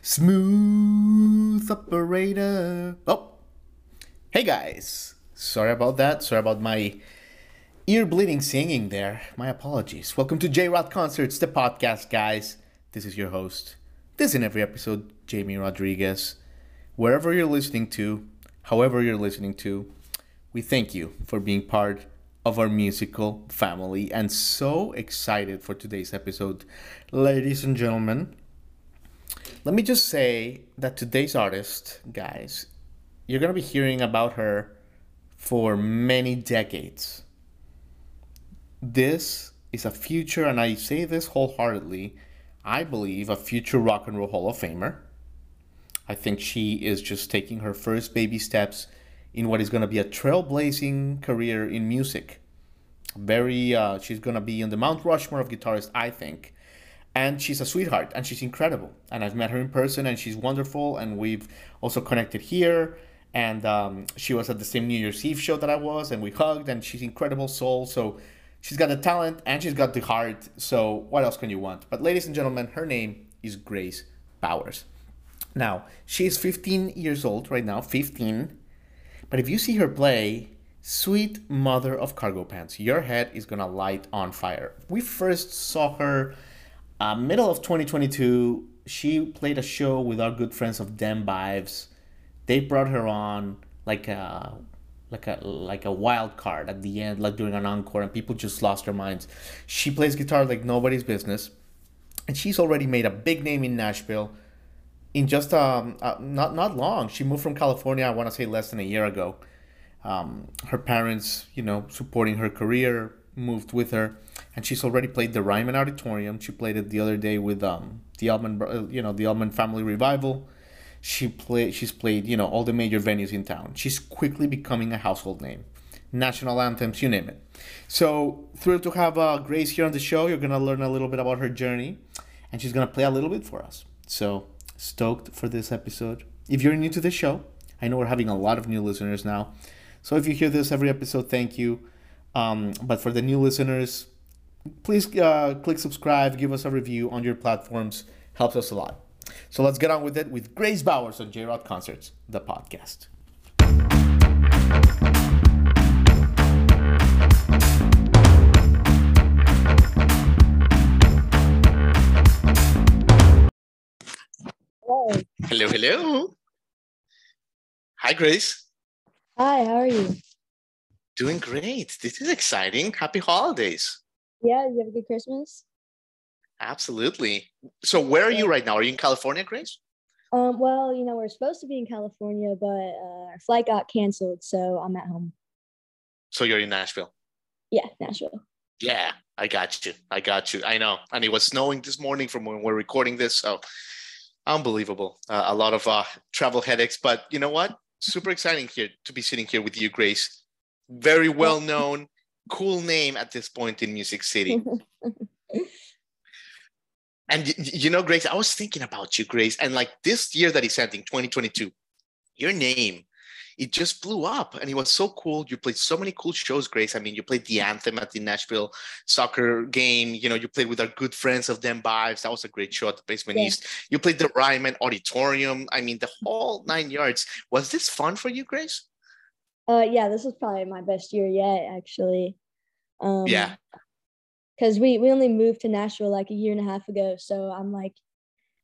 Smooth operator. Oh, hey guys. Sorry about that. Sorry about my ear bleeding singing there. My apologies. Welcome to J-Rod Concerts, the podcast, guys. This is your host. This in every episode, Jamie Rodriguez. Wherever you're listening to, however you're listening to, we thank you for being part of our musical family, and so excited for today's episode. Ladies and gentlemen, let me just say that today's artist, guys, you're gonna be hearing about her for many decades. This is a future, and I say this wholeheartedly, I believe a future Rock and Roll Hall of Famer. I think she is just taking her first baby steps in what is going to be a trailblazing career in music. She's going to be in the Mount Rushmore of guitarists, I think. And she's a sweetheart, and she's incredible. And I've met her in person, and she's wonderful, and we've also connected here. And she was at the same New Year's Eve show that I was, and we hugged, and she's an incredible soul. So she's got the talent, and she's got the heart. So what else can you want? But ladies and gentlemen, her name is Grace Powers. Now, she's 15 years old right now, 15. But if you see her play, sweet mother of cargo pants, your head is gonna light on fire. We first saw her middle of 2022. She played a show with our good friends of Damn Vibes. They brought her on like a wild card at the end, like during an encore, and people just lost their minds. She plays guitar like nobody's business, and she's already made a big name in Nashville. In just not long, she moved from California, I want to say less than a year ago. Her parents, supporting her career, moved with her. And she's already played the Ryman Auditorium. She played it the other day with the Ullman Family Revival. She's played, all the major venues in town. She's quickly becoming a household name. National anthems, you name it. So thrilled to have Grace here on the show. You're going to learn a little bit about her journey. And she's going to play a little bit for us. So stoked for this episode. If you're new to the show, I know we're having a lot of new listeners now. So if you hear this every episode, thank you. But for the new listeners, please click subscribe, give us a review on your platforms. Helps us a lot. So let's get on with it with Grace Powers on J-Rod Concerts, the podcast. Hello, hello. Hi, Grace. Hi, how are you? Doing great. This is exciting. Happy holidays. Yeah, you have a good Christmas? Absolutely. So where are you right now? Are you in California, Grace? Well, we're supposed to be in California, but our flight got canceled, so I'm at home. So you're in Nashville? Yeah, Nashville. Yeah, I got you. I know. And it was snowing this morning from when we're recording this, so unbelievable. A lot of travel headaches, but you know what? Super exciting here to be sitting here with you, Grace. Very well-known, cool name at this point in Music City. And Grace, I was thinking about you, Grace, and like this year that is ending, 2022, your name, it just blew up, and it was so cool. You played so many cool shows, Grace. I mean, you played the anthem at the Nashville soccer game. You played with our good friends of Them Vibes. That was a great show at the Basement East. You played the Ryman Auditorium. I mean, the whole 9 yards. Was this fun for you, Grace? Yeah, this was probably my best year yet, actually. Because we only moved to Nashville like a year and a half ago, so I'm like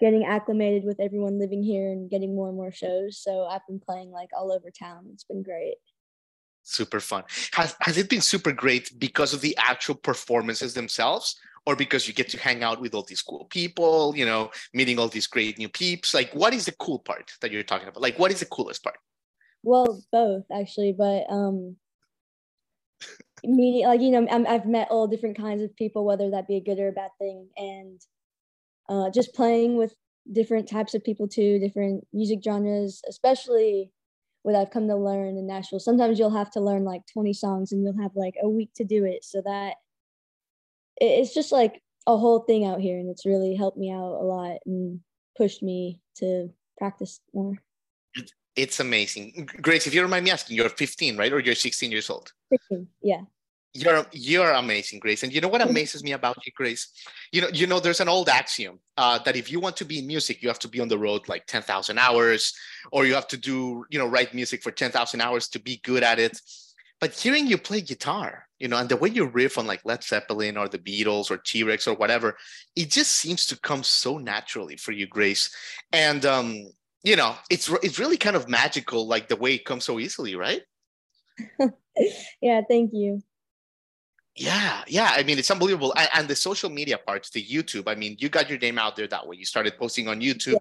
getting acclimated with everyone living here and getting more and more shows. So I've been playing like all over town. It's been great. Super fun. Has it been super great because of the actual performances themselves, or because you get to hang out with all these cool people, meeting all these great new peeps? Like, what is the cool part that you're talking about? Like, what is the coolest part? Well, both actually, but meeting, like, I've met all different kinds of people, whether that be a good or a bad thing. And just playing with different types of people too, different music genres, especially what I've come to learn in Nashville. Sometimes you'll have to learn like 20 songs and you'll have like a week to do it. So that it's just like a whole thing out here, and it's really helped me out a lot and pushed me to practice more. It's amazing. Grace, if you don't mind me asking, you're 15, right? Or you're 16 years old? 16, yeah. You're amazing, Grace. And you know what amazes me about you, Grace? You know, there's an old axiom that if you want to be in music, you have to be on the road like 10,000 hours, or you have to do, you know, write music for 10,000 hours to be good at it. But hearing you play guitar, you know, and the way you riff on like Led Zeppelin or the Beatles or T-Rex or whatever, it just seems to come so naturally for you, Grace. And, you know, it's really kind of magical, like the way it comes so easily, right? Yeah, thank you. Yeah. I mean, it's unbelievable. And the social media parts, the YouTube, I mean, you got your name out there that way. You started posting on YouTube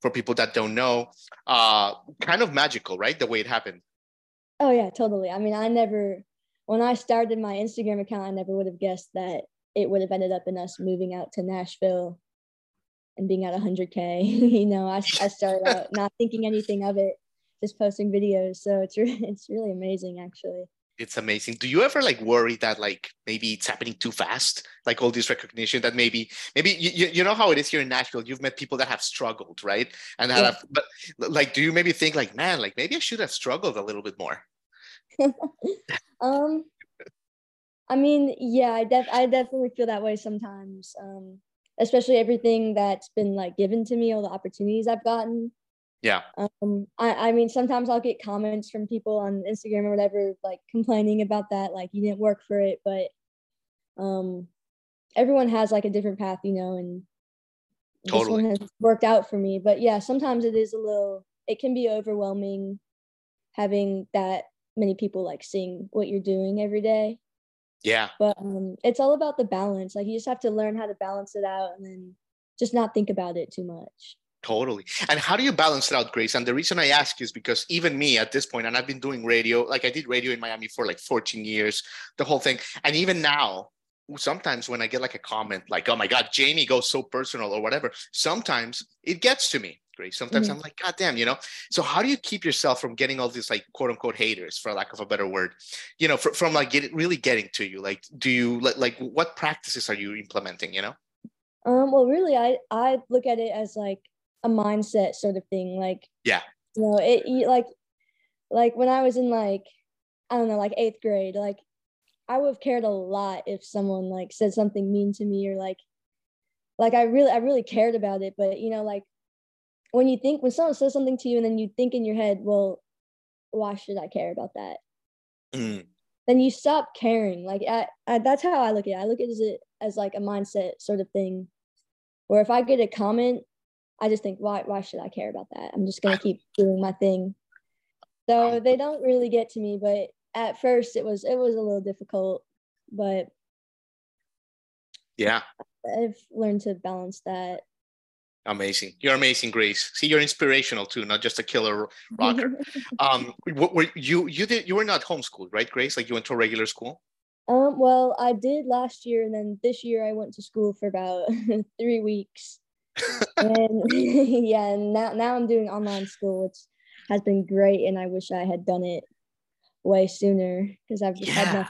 for people that don't know. Kind of magical, right? The way it happened. Oh, yeah, totally. I mean, when I started my Instagram account, I never would have guessed that it would have ended up in us moving out to Nashville and being at 100K. You know, I started out not thinking anything of it, just posting videos. So it's really amazing, actually. It's amazing. Do you ever like worry that like maybe it's happening too fast? Like all this recognition that maybe you know how it is here in Nashville. You've met people that have struggled, right? And that have, but like, do you maybe think like, man, like maybe I should have struggled a little bit more? I mean, yeah, I definitely feel that way sometimes. Especially everything that's been like given to me, all the opportunities I've gotten. Yeah. I mean, sometimes I'll get comments from people on Instagram or whatever, like complaining about that, like you didn't work for it, but everyone has like a different path, you know, and totally. This one has worked out for me. But yeah, sometimes it can be overwhelming having that many people like seeing what you're doing every day. Yeah. But it's all about the balance. Like you just have to learn how to balance it out and then just not think about it too much. Totally. And how do you balance it out, Grace? And the reason I ask is because even me at this point, and I've been doing radio, like I did radio in Miami for like 14 years, the whole thing. And even now, sometimes when I get like a comment like, oh my God, Jamie goes so personal or whatever, sometimes it gets to me, Grace. Sometimes I'm like, God damn, you know? So how do you keep yourself from getting all these like quote unquote haters, for lack of a better word, you know, from like really getting to you? Like, do you like what practices are you implementing, you know? Well, really, I look at it as like a mindset sort of thing, like, yeah, you know, like when I was in like, I don't know, like 8th grade, like I would have cared a lot if someone like said something mean to me, or like I really cared about it. But you know, like when someone says something to you and then you think in your head, well, why should I care about that? Then you stop caring. Like that's how I look at it. I look at it as like a mindset sort of thing, where if I get a comment, I just think, why should I care about that? I'm just going to keep doing my thing. So they don't really get to me, but at first it was a little difficult, but yeah, I've learned to balance that. Amazing. You're amazing, Grace. See, you're inspirational too, not just a killer rocker. You were not homeschooled, right, Grace? Like you went to a regular school? Well, I did last year. And then this year I went to school for about 3 weeks. And yeah, and now I'm doing online school, which has been great, and I wish I had done it way sooner, because I've just had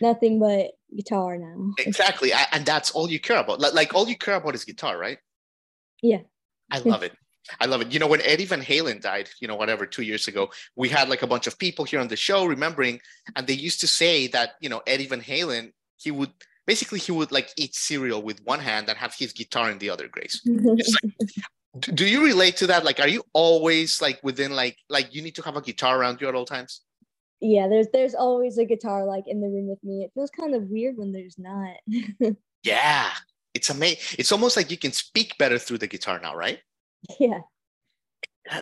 nothing but guitar now. Exactly. And that's all you care about. Like all you care about is guitar, right? Yeah. I love it. You know, when Eddie Van Halen died, you know, whatever, 2 years ago, we had like a bunch of people here on the show remembering, and they used to say that, you know, Eddie Van Halen, he would like eat cereal with one hand and have his guitar in the other, Grace. Like, do you relate to that? Like, are you always like within like you need to have a guitar around you at all times? Yeah, there's always a guitar like in the room with me. It feels kind of weird when there's not. Yeah, it's amazing. It's almost like you can speak better through the guitar now, right? Yeah.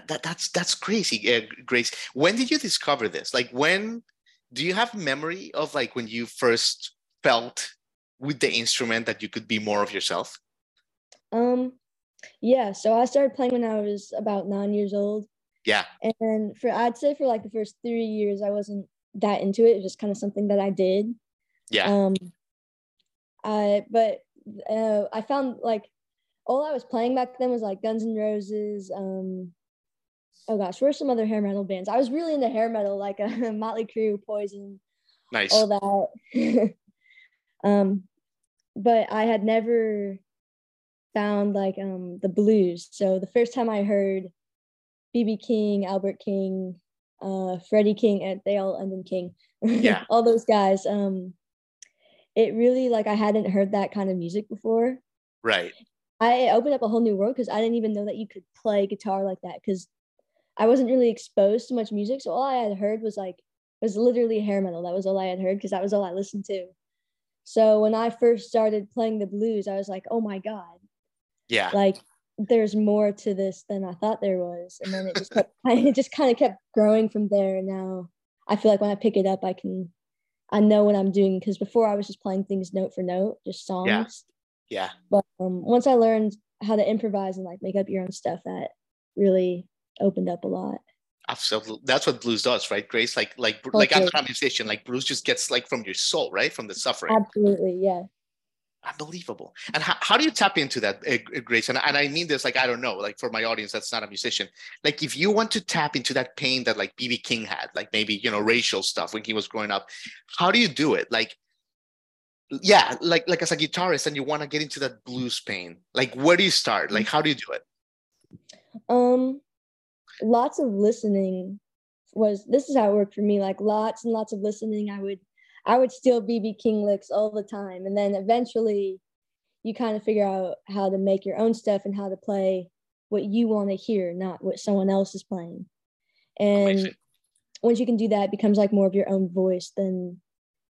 That's crazy, Grace. When did you discover this? Like, when do you have memory of like when you first felt with the instrument that you could be more of yourself? Yeah, so I started playing when I was about 9 years old. Yeah. And I'd say for like the first 3 years, I wasn't that into it. It was just kind of something that I did. Yeah. I found like all I was playing back then was like Guns N' Roses. Oh gosh, where's some other hair metal bands? I was really into hair metal, like Motley Crue, Poison, nice, all that. But I had never found like the blues. So the first time I heard B.B. King, Albert King, Freddie King, and they all end in King. Yeah. All those guys. It really, like, I hadn't heard that kind of music before. Right. It opened up a whole new world because I didn't even know that you could play guitar like that, because I wasn't really exposed to much music. So all I had heard was literally hair metal. That was all I had heard because that was all I listened to. So when I first started playing the blues, I was like, oh my God. Yeah. Like, there's more to this than I thought there was. And then it just kept, it just kind of kept growing from there. And now I feel like when I pick it up, I know what I'm doing. Because before I was just playing things note for note, just songs. Yeah. But once I learned how to improvise and like make up your own stuff, that really opened up a lot. Absolutely, that's what blues does, right, Grace? Like after a musician, like blues just gets like from your soul, right, from the suffering. Absolutely, yeah. Unbelievable. And how do you tap into that, Grace? And I mean this, like, I don't know, like for my audience that's not a musician, like if you want to tap into that pain that like B.B. King had, like maybe, you know, racial stuff when he was growing up, how do you do it? Like, yeah, like as a guitarist and you want to get into that blues pain, like where do you start? Like how do you do it? Lots of listening this is how it worked for me, like lots and lots of listening. I would steal B.B. King licks all the time, and then eventually you kind of figure out how to make your own stuff and how to play what you want to hear, not what someone else is playing. And amazing. Once you can do that, it becomes like more of your own voice than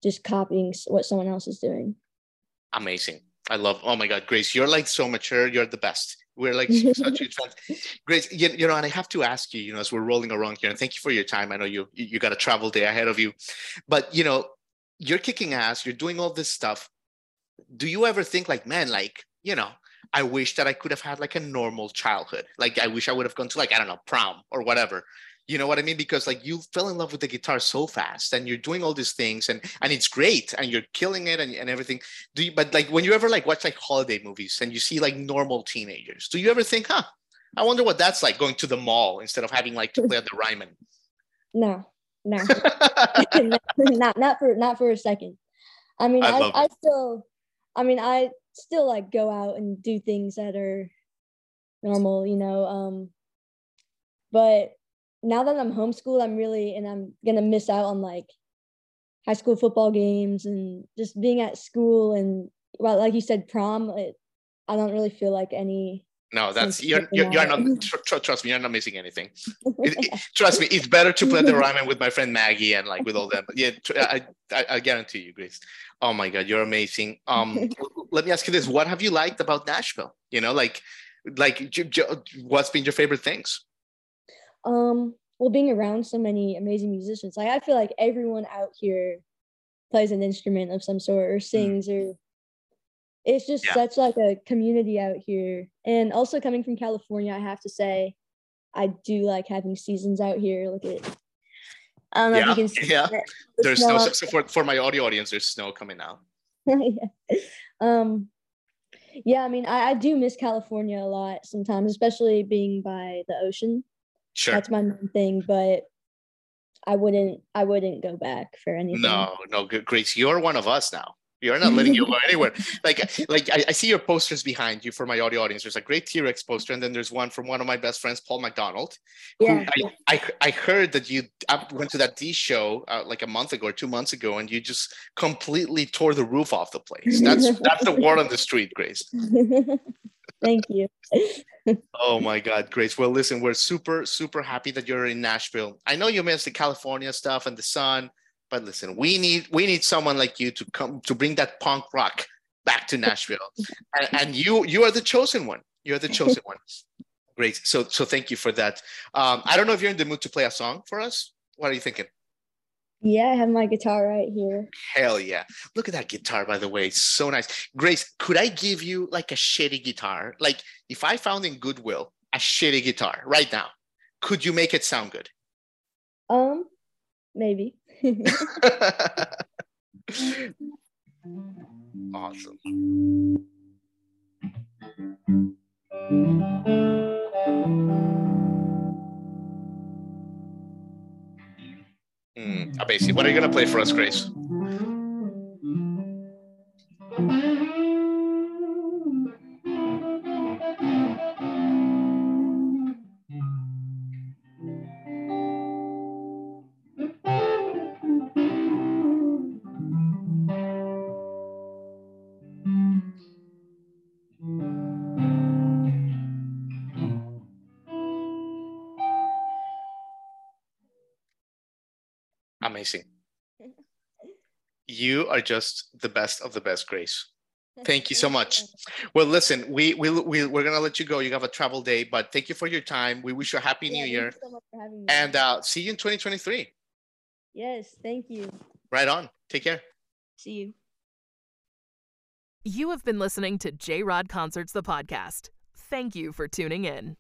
just copying what someone else is doing. Amazing. I love, oh my God, Grace, you're like so mature. You're the best. We're like such a trend. Grace, you know, and I have to ask you, you know, as we're rolling around here, and thank you for your time. I know you got a travel day ahead of you, but you know, you're kicking ass, you're doing all this stuff. Do you ever think like, man, like, you know, I wish that I could have had like a normal childhood. Like, I wish I would have gone to like, I don't know, prom or whatever. You know what I mean? Because like you fell in love with the guitar so fast and you're doing all these things and it's great and you're killing it and everything. But like when you ever like watch like holiday movies and you see like normal teenagers, do you ever think, I wonder what that's like going to the mall instead of having like to play at the Ryman? No. not for a second. I mean, I still like go out and do things that are normal, you know, but now that I'm homeschooled, I'm going to miss out on like high school football games and just being at school. And well, like you said, prom, I don't really feel like any. No, that's, you're not, trust me, you're not missing anything. Trust me, it's better to play the Ryman with my friend Maggie and like with all them. But yeah, I guarantee you, Grace. Oh my God, you're amazing. Let me ask you this. What have you liked about Nashville? You know, like what's been your favorite things? Well, being around so many amazing musicians, like I feel like everyone out here plays an instrument of some sort or sings, or it's just such like a community out here. And also coming from California, I have to say I do like having seasons out here. Look at I don't know if you can see that. There's snow. So for my audio audience, there's snow coming out. I mean, I do miss California a lot sometimes, especially being by the ocean. Sure. That's my main thing, but I wouldn't go back for anything. No, Grace, you're one of us now. You're not letting you go anywhere. Like I see your posters behind you for my audio audience. There's a great T-Rex poster, and then there's one from one of my best friends, Paul McDonald. Yeah. I heard that you went to that D show like a month ago or 2 months ago, and you just completely tore the roof off the place. That's the word on the street, Grace. Thank you. Oh my God, Grace. Well, listen, we're super, super happy that you're in Nashville. I know you miss the California stuff and the sun, but listen, we need someone like you to come to bring that punk rock back to Nashville. And you are the chosen one. You're the chosen one. Great. So thank you for that. I don't know if you're in the mood to play a song for us. What are you thinking? Yeah, I have my guitar right here. Hell yeah. Look at that guitar, by the way. It's so nice. Grace, could I give you like a shitty guitar? Like if I found in Goodwill a shitty guitar right now, could you make it sound good? Maybe. Awesome. Obviously, what are you going to play for us, Grace? Amazing. You are just the best of the best, Grace. Thank you so much. Well, listen, we're going to let you go. You have a travel day, but thank you for your time. We wish you a happy new year. Thank you so much for having me. And see you in 2023. Yes, thank you. Right on. Take care. See you. You have been listening to J-Rod Concerts, the podcast. Thank you for tuning in.